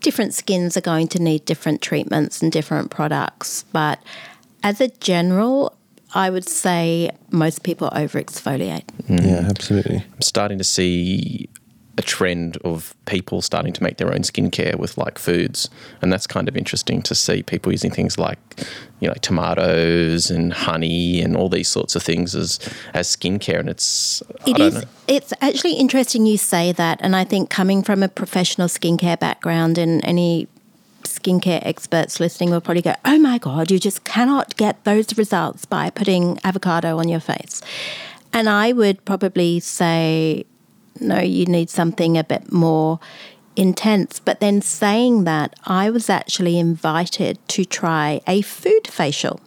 different skins are going to need different treatments and different products, but as a general, I would say most people over exfoliate. Mm. Yeah, absolutely. I'm starting to see a trend of people starting to make their own skincare with like foods, and that's kind of interesting to see people using things like, you know, tomatoes and honey and all these sorts of things as as skincare. And it's it I don't is know. It's actually interesting you say that, and I think coming from a professional skincare background, and any skincare experts listening will probably go, "Oh my God, you just cannot get those results by putting avocado on your face." And I would probably say, no, you need something a bit more intense. But then, saying that, I was actually invited to try a food facial.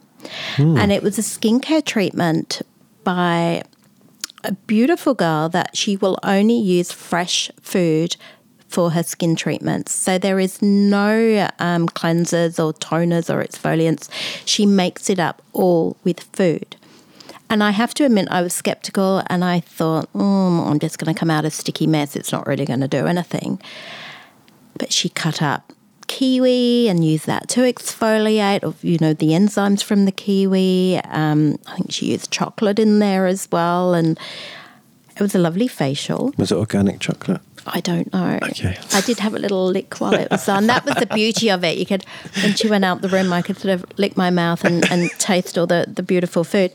Mm. And it was a skincare treatment by a beautiful girl that she will only use fresh food for her skin treatments. So there is no um, cleansers or toners or exfoliants. She makes it up all with food. And I have to admit, I was skeptical, and I thought, mm, I'm just going to come out a sticky mess. It's not really going to do anything. But she cut up kiwi and used that to exfoliate, or, you know, the enzymes from the kiwi. Um, I think she used chocolate in there as well. And it was a lovely facial. Was it organic chocolate? I don't know. Okay. I did have a little lick while it was on. That was the beauty of it. You could, when she went out the room, I could sort of lick my mouth and, and taste all the, the beautiful food.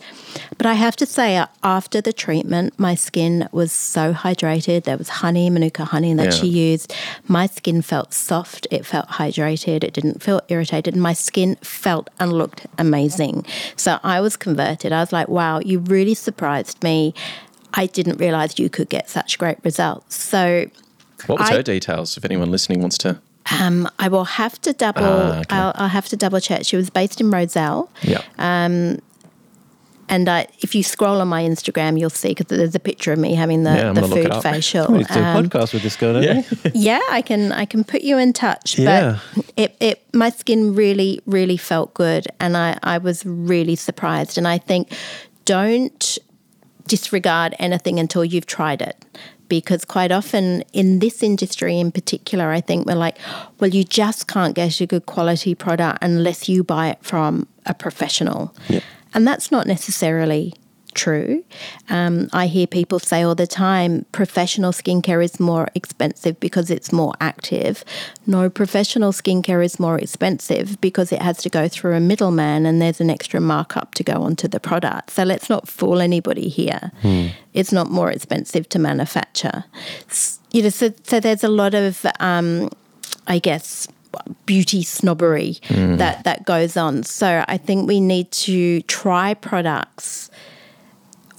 But I have to say, after the treatment, my skin was so hydrated. There was honey, Manuka honey that yeah. she used. My skin felt soft. It felt hydrated. It didn't feel irritated. My skin felt and looked amazing. So I was converted. I was like, wow, you really surprised me. I didn't realise you could get such great results. So, what was I, her details? If anyone listening wants to, um, I will have to double. Ah, okay. I'll, I'll have to double check. She was based in Rozelle. Yeah. Um, and I, if you scroll on my Instagram, you'll see, because there's a picture of me having the, yeah, the food facial. We need to do a um, podcast with this girl, don't yeah. we? yeah, I can. I can put you in touch. Yeah. But it, it, my skin really, really felt good, and I, I was really surprised. And I think, don't disregard anything until you've tried it, because quite often in this industry in particular, I think we're like, well, you just can't get a good quality product unless you buy it from a professional. Yeah. And that's not necessarily true. Um, I hear people say all the time, professional skincare is more expensive because it's more active. No, professional skincare is more expensive because it has to go through a middleman, and there's an extra markup to go onto the product. So let's not fool anybody here. Hmm. It's not more expensive to manufacture. You know, so, so there's a lot of, um, I guess, beauty snobbery mm. that, that goes on. So I think we need to try products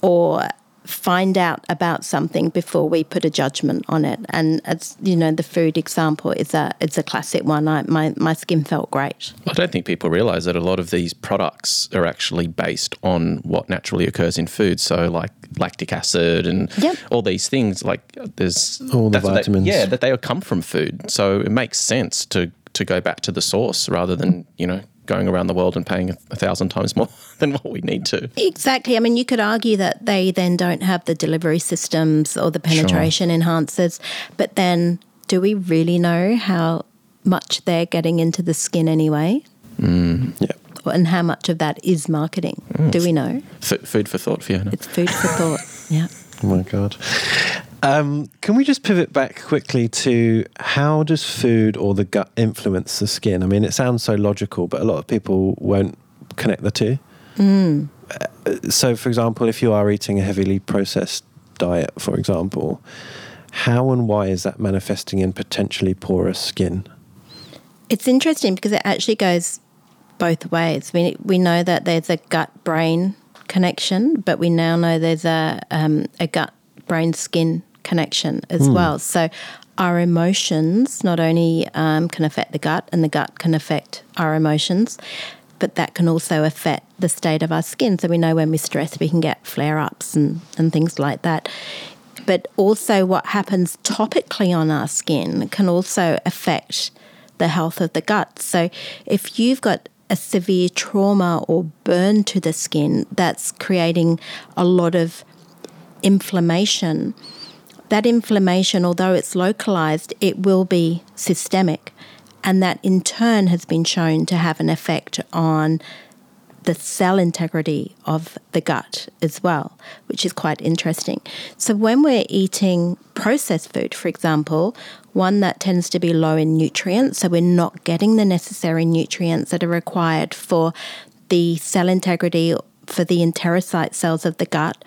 or find out about something before we put a judgment on it. And, as you know, the food example is a it's a classic one. I, my, my skin felt great. I don't think people realise that a lot of these products are actually based on what naturally occurs in food. So, like lactic acid and yep. all these things, like there's all the vitamins. They, yeah, that they come from food. So it makes sense to, to go back to the source rather than, you know, going around the world and paying a thousand times more than what we need to. Exactly. I mean, you could argue that they then don't have the delivery systems or the penetration sure. enhancers, but then do we really know how much they're getting into the skin anyway? Mm. Yeah. And how much of that is marketing? Mm. Do we know? F- food for thought, Fiona. It's food for thought, yeah. Oh, my God. Um, can we just pivot back quickly to how does food or the gut influence the skin? I mean, it sounds so logical, but a lot of people won't connect the two. Mm. Uh, so, for example, if you are eating a heavily processed diet, for example, How and why is that manifesting in potentially porous skin? It's interesting because it actually goes both ways. We we know that there's a gut-brain connection, but we now know there's a um, a gut-brain-skin connection as mm. well. So our emotions not only um, can affect the gut, and the gut can affect our emotions, but that can also affect the state of our skin. So we know when we're stressed, we can get flare-ups and, and things like that. But also what happens topically on our skin can also affect the health of the gut. So if you've got a severe trauma or burn to the skin that's creating a lot of inflammation, that inflammation, although it's localized, it will be systemic. And that in turn has been shown to have an effect on the cell integrity of the gut as well, which is quite interesting. So when we're eating processed food, for example, one that tends to be low in nutrients, so we're not getting the necessary nutrients that are required for the cell integrity, for the enterocyte cells of the gut,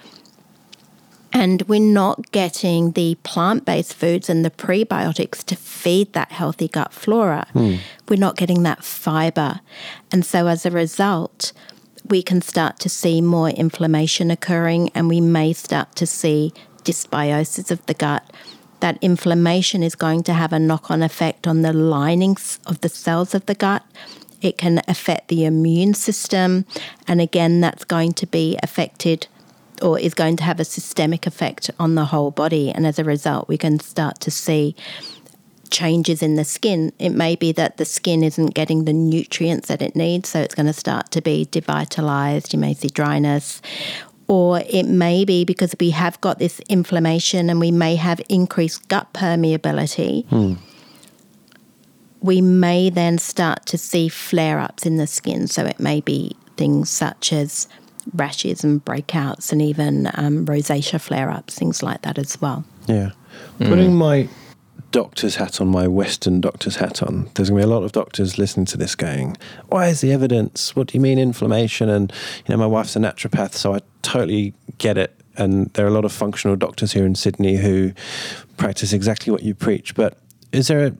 and we're not getting the plant-based foods and the prebiotics to feed that healthy gut flora. Mm. We're not getting that fiber. And so as a result, we can start to see more inflammation occurring, and we may start to see dysbiosis of the gut. That inflammation is going to have a knock-on effect on the linings of the cells of the gut. It can affect the immune system. And again, that's going to be affected, or is going to have a systemic effect on the whole body. And as a result, we can start to see changes in the skin. It may be that the skin isn't getting the nutrients that it needs, so it's going to start to be devitalized. You may see dryness. Or it may be because we have got this inflammation and we may have increased gut permeability. Mm. We may then start to see flare-ups in the skin. So it may be things such as rashes and breakouts, and even um, rosacea flare-ups, things like that as well. Yeah. Mm. Putting my doctor's hat on, my Western doctor's hat on, there's going to be a lot of doctors listening to this going, why is the evidence? What do you mean inflammation? And, you know, my wife's a naturopath, so I totally get it. And there are a lot of functional doctors here in Sydney who practice exactly what you preach. But is there a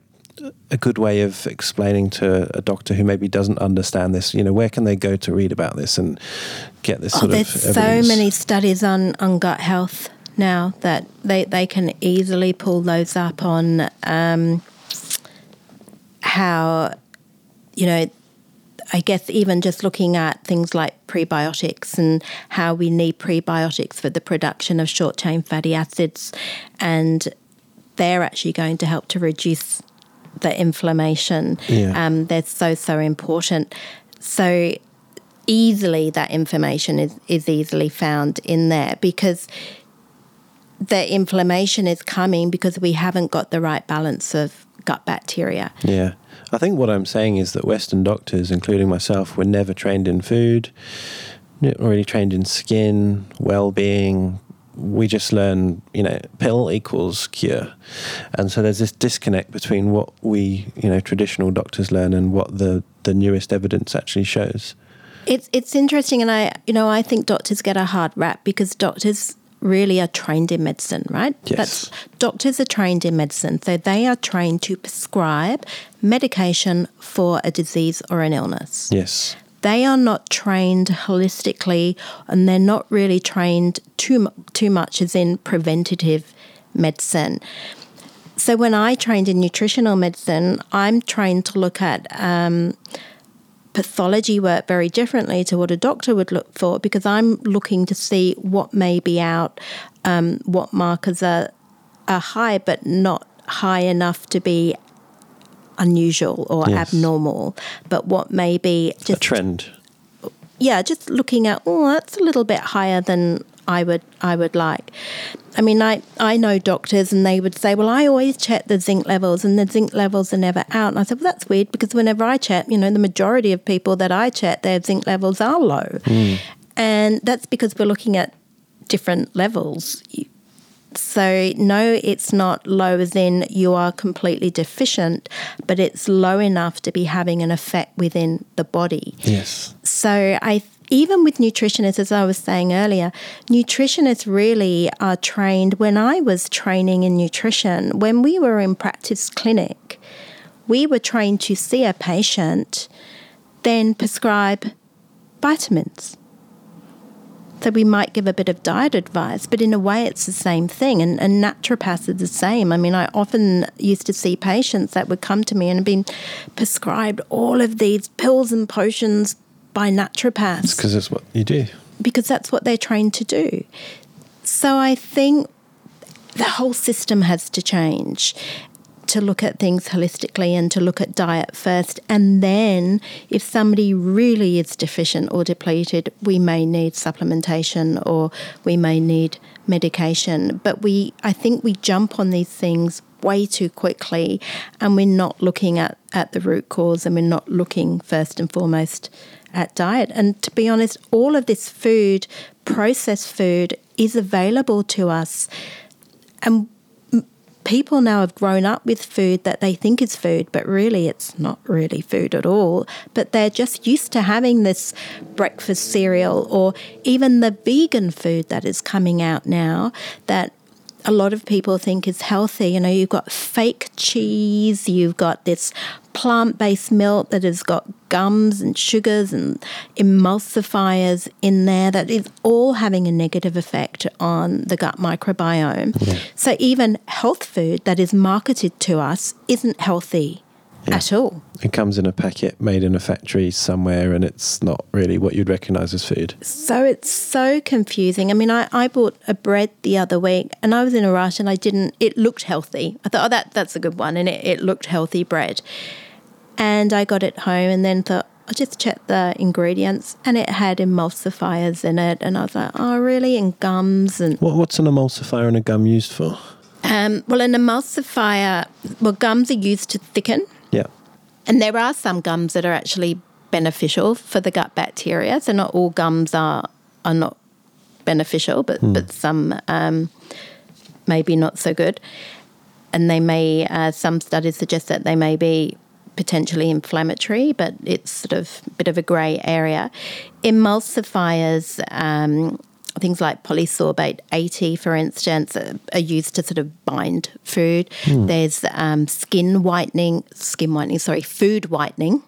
a good way of explaining to a doctor who maybe doesn't understand this, you know, where can they go to read about this and get this oh, sort there's of there's so evidence? Many studies on, on gut health now that they, they can easily pull those up on um, how, you know, I guess even just looking at things like prebiotics and how we need prebiotics for the production of short-chain fatty acids, and they're actually going to help to reduce the inflammation. Yeah. Um, they're so, so important. So easily that information is, is easily found in there, because the inflammation is coming because we haven't got the right balance of gut bacteria. Yeah. I think what I'm saying is that Western doctors, including myself, were never trained in food, not really trained in skin, well-being. We just learn, you know, pill equals cure. And so there's this disconnect between what we, you know, traditional doctors learn and what the, the newest evidence actually shows. It's it's interesting. And I, you know, I think doctors get a hard rap because doctors really are trained in medicine, right? Yes. That's, doctors are trained in medicine. So they are trained to prescribe medication for a disease or an illness. Yes. They are not trained holistically, and they're not really trained too, too much as in preventative medicine. So when I trained in nutritional medicine, I'm trained to look at um, pathology work very differently to what a doctor would look for, because I'm looking to see what may be out, um, what markers are, are high but not high enough to be unusual or yes. abnormal, but what may be just a trend. Yeah, just looking at, oh, that's a little bit higher than I would I would like. I mean, I, I know doctors and they would say, well, I always check the zinc levels and the zinc levels are never out. And I said, well, that's weird, because whenever I check, you know, the majority of people that I check, their zinc levels are low. Mm. And that's because we're looking at different levels. So no, it's not low as in you are completely deficient, but it's low enough to be having an effect within the body. Yes. So I even with nutritionists, as I was saying earlier, nutritionists really are trained. When I was training in nutrition, when we were in practice clinic, we were trained to see a patient, then prescribe vitamins. So we might give a bit of diet advice, but in a way it's the same thing. And, and naturopaths are the same. I mean, I often used to see patients that would come to me and have been prescribed all of these pills and potions by naturopaths. It's because that's what you do. Because that's what they're trained to do. So I think the whole system has to change to look at things holistically and to look at diet first. And then if somebody really is deficient or depleted, we may need supplementation or we may need medication. But we, I think we jump on these things way too quickly and we're not looking at, at the root cause, and we're not looking first and foremost at diet. And to be honest, all of this food, processed food, is available to us. And people now have grown up with food that they think is food, but really it's not really food at all. But they're just used to having this breakfast cereal, or even the vegan food that is coming out now that a lot of people think is healthy. You know, you've got fake cheese, you've got this plant-based milk that has got gums and sugars and emulsifiers in there that is all having a negative effect on the gut microbiome. Yeah. So even health food that is marketed to us isn't healthy yeah. at all. It comes in a packet made in a factory somewhere, and it's not really what you'd recognise as food. So it's so confusing. I mean, I, I bought a bread the other week and I was in a rush and I didn't, it looked healthy. I thought, oh, that that's a good one. And it, it looked healthy bread. And I got it home and then thought, I'll just check the ingredients. And it had emulsifiers in it. And I was like, oh, really? And gums. And what, What's an emulsifier and a gum used for? Um, well, an emulsifier, well, gums are used to thicken. Yeah. And there are some gums that are actually beneficial for the gut bacteria. So not all gums are are not beneficial, but, mm. but some um, maybe not so good. And they may, uh, some studies suggest that they may be potentially inflammatory, but it's sort of a bit of a grey area. Emulsifiers, um, things like polysorbate eighty, for instance, are, are used to sort of bind food. Mm. There's um, skin whitening, skin whitening, sorry, food whitening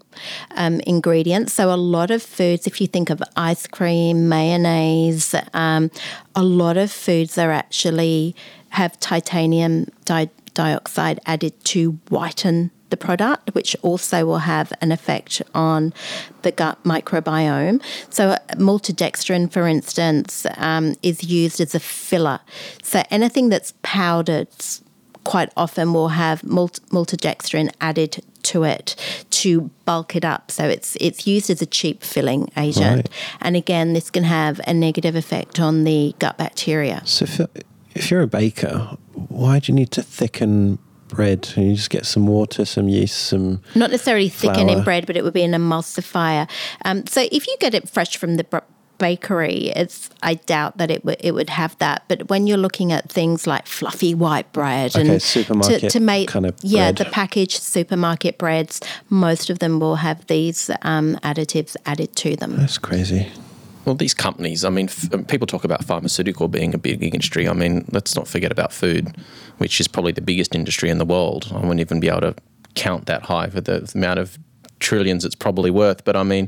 um, ingredients. So a lot of foods, if you think of ice cream, mayonnaise, um, a lot of foods are actually have titanium di- dioxide added to whiten the product, which also will have an effect on the gut microbiome. So maltodextrin, for instance, um, is used as a filler. So anything that's powdered quite often will have malt- maltodextrin added to it to bulk it up. So it's it's used as a cheap filling agent. Right. And again, this can have a negative effect on the gut bacteria. So if you're, if you're a baker, why do you need to thicken bread? And you just get some water, some yeast, some not necessarily thickening bread, but it would be an emulsifier. Um, so if you get it fresh from the b- bakery, it's I doubt that it would it would have that. But when you're looking at things like fluffy white bread okay, and supermarket to, to make kind of yeah, bread. The packaged supermarket breads, most of them will have these um, additives added to them. That's crazy. Well, these companies, I mean, f- people talk about pharmaceutical being a big industry. I mean, let's not forget about food, which is probably the biggest industry in the world. I wouldn't even be able to count that high for the, the amount of trillions it's probably worth. But I mean,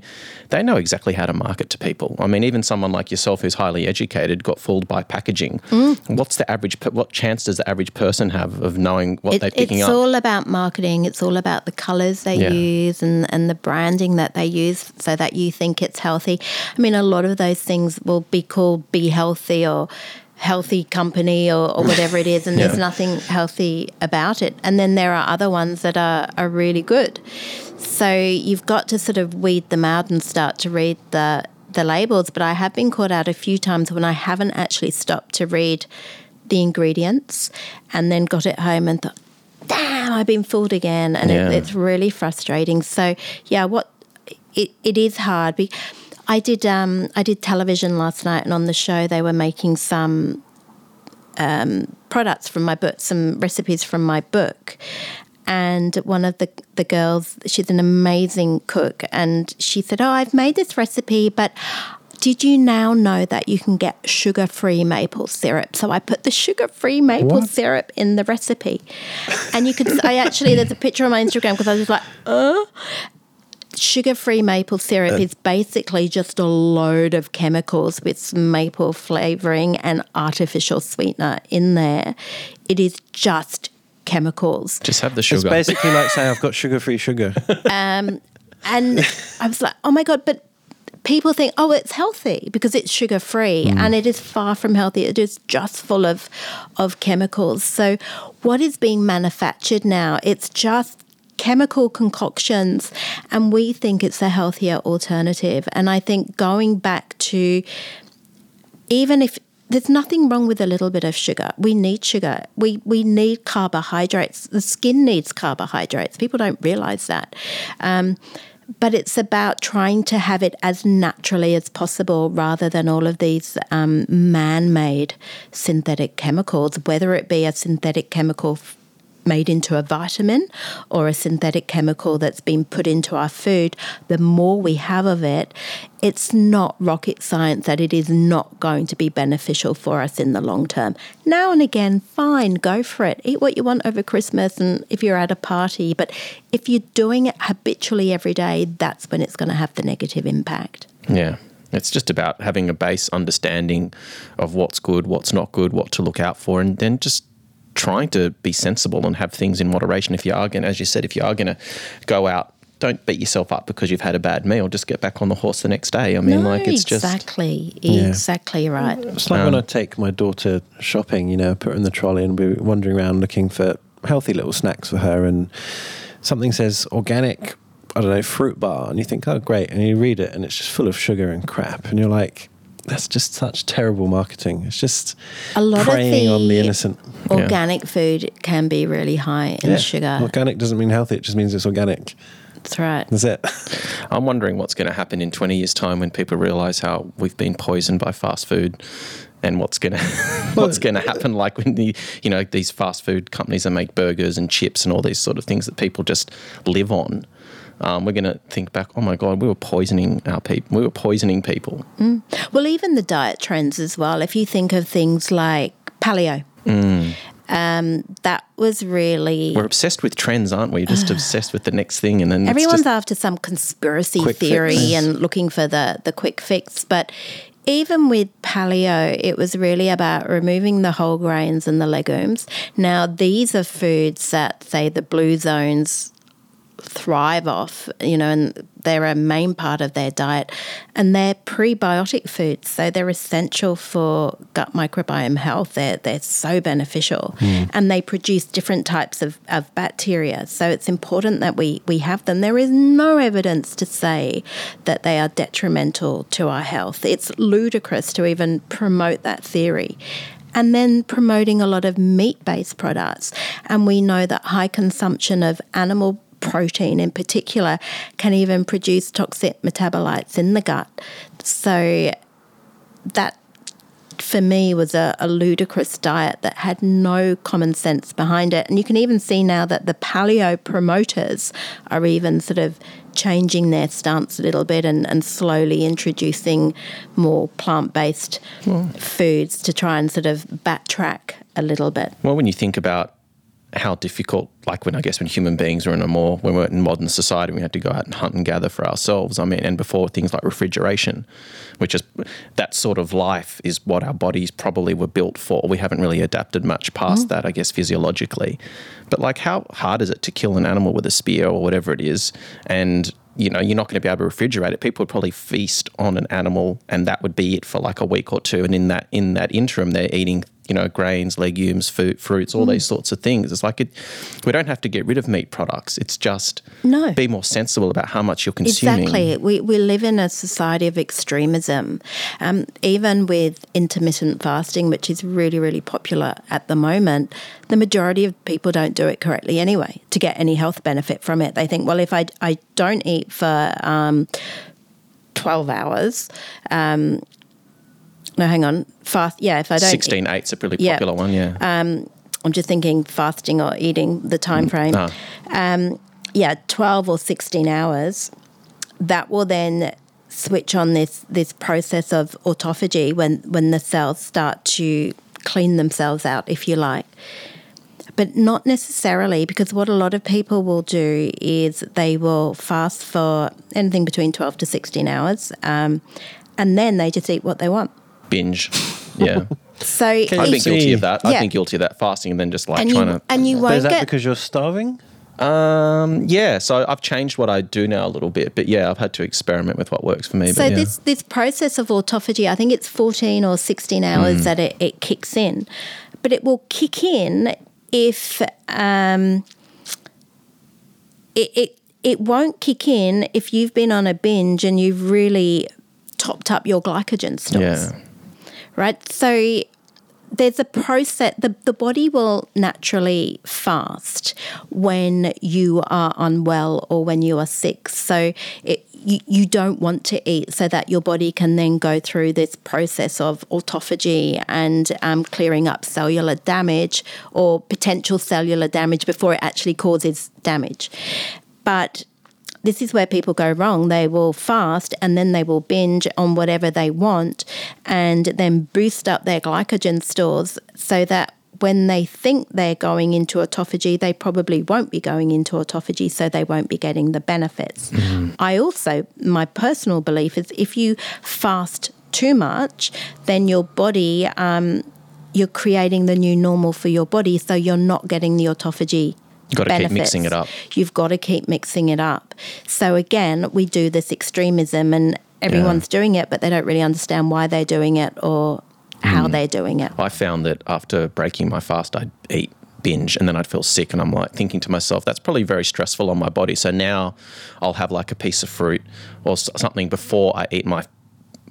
they know exactly how to market to people. I mean, even someone like yourself who's highly educated got fooled by packaging. Mm. What's the average, what chance does the average person have of knowing what it, they're picking it's up? It's all about marketing. It's all about the colours they yeah. use and, and the branding that they use so that you think it's healthy. I mean, a lot of those things will be called Be Healthy or Healthy Company or, or whatever it is, and yeah. there's nothing healthy about it. And then there are other ones that are, are really good. So you've got to sort of weed them out and start to read the, the labels. But I have been caught out a few times when I haven't actually stopped to read the ingredients and then got it home and thought, damn, I've been fooled again. And yeah. it, it's really frustrating. So, yeah, what it, it is hard. I did um, I did television last night, and on the show they were making some um, products from my book, some recipes from my book. And one of the, the girls, she's an amazing cook, and she said, oh, I've made this recipe, but did you now know that you can get sugar-free maple syrup? So I put the sugar-free maple what? syrup in the recipe. And you could, I actually, there's a picture on my Instagram because I was just like, uh sugar-free maple syrup uh, is basically just a load of chemicals with some maple flavouring and artificial sweetener in there. It is just chemicals. Just have the sugar. It's basically like saying I've got sugar-free sugar. Um, and I was like, oh my God, but people think, oh, it's healthy because it's sugar-free, mm. and it is far from healthy. It is just full of of chemicals. So what is being manufactured now, it's just chemical concoctions, and we think it's a healthier alternative. And I think going back to, even if there's nothing wrong with a little bit of sugar, we need sugar, we we need carbohydrates, the skin needs carbohydrates, people don't realize that, um but it's about trying to have it as naturally as possible rather than all of these um man-made synthetic chemicals, whether it be a synthetic chemical f- made into a vitamin or a synthetic chemical that's been put into our food. The more we have of it, it's not rocket science that it is not going to be beneficial for us in the long term. Now and again, fine, go for it. Eat what you want over Christmas and if you're at a party. But if you're doing it habitually every day, that's when it's going to have the negative impact. Yeah. It's just about having a base understanding of what's good, what's not good, what to look out for, and then just trying to be sensible and have things in moderation. If you are going, as you said, if you are going to go out, don't beat yourself up because you've had a bad meal. Just get back on the horse the next day. I mean, no, like it's exactly, just exactly, exactly yeah. right. It's like um, when I take my daughter shopping, you know, put her in the trolley and we're wandering around looking for healthy little snacks for her, and something says organic, I don't know, fruit bar, and you think, oh great, and you read it and it's just full of sugar and crap, and you're like, that's just such terrible marketing. It's just a lot preying of the on the innocent. Organic yeah. food can be really high in yeah. sugar. Organic doesn't mean healthy. It just means it's organic. That's right. That's it. I'm wondering what's going to happen in twenty years' time when people realise how we've been poisoned by fast food, and what's going to what's going to happen. Like when the you know these fast food companies that make burgers and chips and all these sort of things that people just live on. Um, we're going to think back, oh, my God, we were poisoning our people. We were poisoning people. Mm. Well, even the diet trends as well. If you think of things like paleo, mm. um, that was really... We're obsessed with trends, aren't we? Just obsessed with the next thing. And then everyone's after some conspiracy theory fix. and looking for the, the quick fix. But even with paleo, it was really about removing the whole grains and the legumes. Now, these are foods that, say, the blue zones thrive off, you know, and they're a main part of their diet, and they're prebiotic foods, so they're essential for gut microbiome health. They're, they're so beneficial, mm. and they produce different types of, of bacteria, so it's important that we, we have them. There is no evidence to say that they are detrimental to our health. It's ludicrous to even promote that theory. And then promoting a lot of meat-based products, and we know that high consumption of animal protein in particular can even produce toxic metabolites in the gut. So that for me was a, a ludicrous diet that had no common sense behind it. And you can even see now that the paleo promoters are even sort of changing their stance a little bit and, and slowly introducing more plant-based mm. foods to try and sort of backtrack a little bit. Well, when you think about how difficult, like when I guess when human beings were in a more, when we're in modern society, we had to go out and hunt and gather for ourselves. I mean, and before things like refrigeration, which is that sort of life is what our bodies probably were built for. We haven't really adapted much past mm. that, I guess, physiologically. But like, how hard is it to kill an animal with a spear or whatever it is? And you know, you're not going to be able to refrigerate it. People would probably feast on an animal and that would be it for like a week or two. And in that in that interim, they're eating, you know, grains, legumes, food, fruits, all mm. these sorts of things. It's like it, we don't have to get rid of meat products. It's just no. be more sensible about how much you're consuming. Exactly. We we live in a society of extremism, um, even with intermittent fasting, which is really, really popular at the moment. The majority of people don't do it correctly anyway to get any health benefit from it. They think, well, if I, I don't eat for um, twelve hours. Um, no, hang on. Fast. Yeah, if I don't. sixteen eight's a pretty popular yeah. one, yeah. Um, I'm just thinking fasting or eating, the time frame. Mm, no. um, yeah, twelve or sixteen hours. That will then switch on this this process of autophagy when, when the cells start to clean themselves out, if you like. But not necessarily, because what a lot of people will do is they will fast for anything between twelve to sixteen hours, um, and then they just eat what they want. Binge, yeah. So I've been guilty of that. Yeah. I've been guilty of that, fasting and then just like and trying you, to... And you won't Is that get... because you're starving? Um, yeah, so I've changed what I do now a little bit, but yeah, I've had to experiment with what works for me. So but yeah. this this process of autophagy, I think it's fourteen or sixteen hours mm. that it, it kicks in, but it will kick in if um, it, it it won't kick in if you've been on a binge and you've really topped up your glycogen stores, yeah. right? So there's a process, the, the body will naturally fast when you are unwell or when you are sick. So it, you, you don't want to eat so that your body can then go through this process of autophagy and um, clearing up cellular damage or potential cellular damage before it actually causes damage. But this is where people go wrong. They will fast and then they will binge on whatever they want and then boost up their glycogen stores so that when they think they're going into autophagy, they probably won't be going into autophagy, so they won't be getting the benefits. Mm-hmm. I also, my personal belief is if you fast too much, then your body, um, you're creating the new normal for your body, so you're not getting the autophagy. You've got to benefits. keep mixing it up. You've got to keep mixing it up. So again, we do this extremism and everyone's yeah. doing it, but they don't really understand why they're doing it or how mm. they're doing it. I found that after breaking my fast, I'd eat, binge, and then I'd feel sick, and I'm like thinking to myself, that's probably very stressful on my body. So now I'll have like a piece of fruit or something before I eat my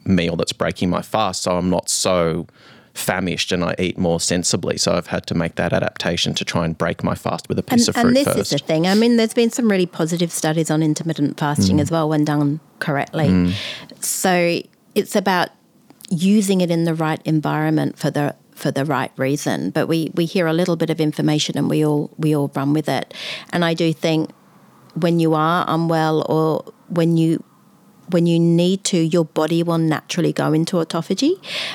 meal that's breaking my fast, so I'm not so famished and I eat more sensibly. So I've had to make that adaptation to try and break my fast with a piece and, of fruit and this first. Is the thing. I mean, there's been some really positive studies on intermittent fasting mm. as well when done correctly. Mm. So it's about using it in the right environment for the for the right reason. But we, we hear a little bit of information and we all we all run with it. And I do think when you are unwell or when you When you need to, your body will naturally go into autophagy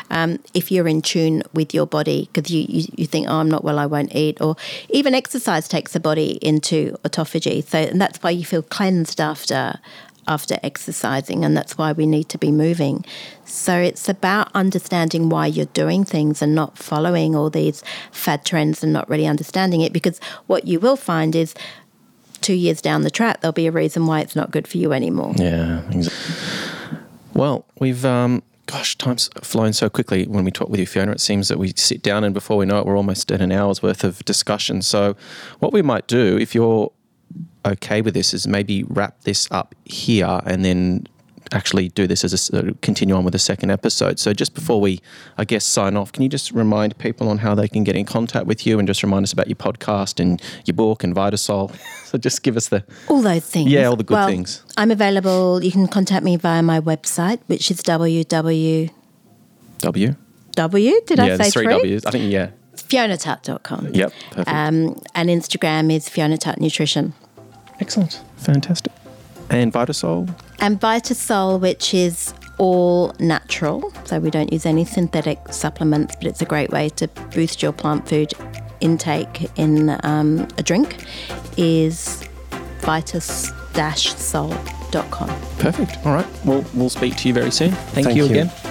um, if you're in tune with your body, because you, you, you think, oh, I'm not well, I won't eat. Or even exercise takes the body into autophagy. So and that's why you feel cleansed after after exercising, and that's why we need to be moving. So it's about understanding why you're doing things and not following all these fad trends and not really understanding it, because what you will find is two years down the track, there'll be a reason why it's not good for you anymore. Yeah. Exactly. Well, we've, um, gosh, time's flown so quickly when we talk with you, Fiona. It seems that we sit down and before we know it, we're almost at an hour's worth of discussion. So what we might do, if you're okay with this, is maybe wrap this up here and then actually do this as a, uh, continue on with a second episode. So just before we, I guess, sign off, can you just remind people on how they can get in contact with you and just remind us about your podcast and your book and Vitasol? So just give us the... All those things. Yeah, all the good well, things. I'm available. You can contact me via my website, which is www... W? W? Did yeah, I say there's three? Yeah, three Ws. I think, yeah. Fiona Tutt dot com. Yep, perfect. Um, and Instagram is FionaTuttNutrition. Excellent. Fantastic. And Vitasol? And Vitasol, which is all natural, so we don't use any synthetic supplements, but it's a great way to boost your plant food intake in um, a drink, is vitas dash sol dot com. Perfect. All right. Well, we'll speak to you very soon. Thank, Thank you, you again.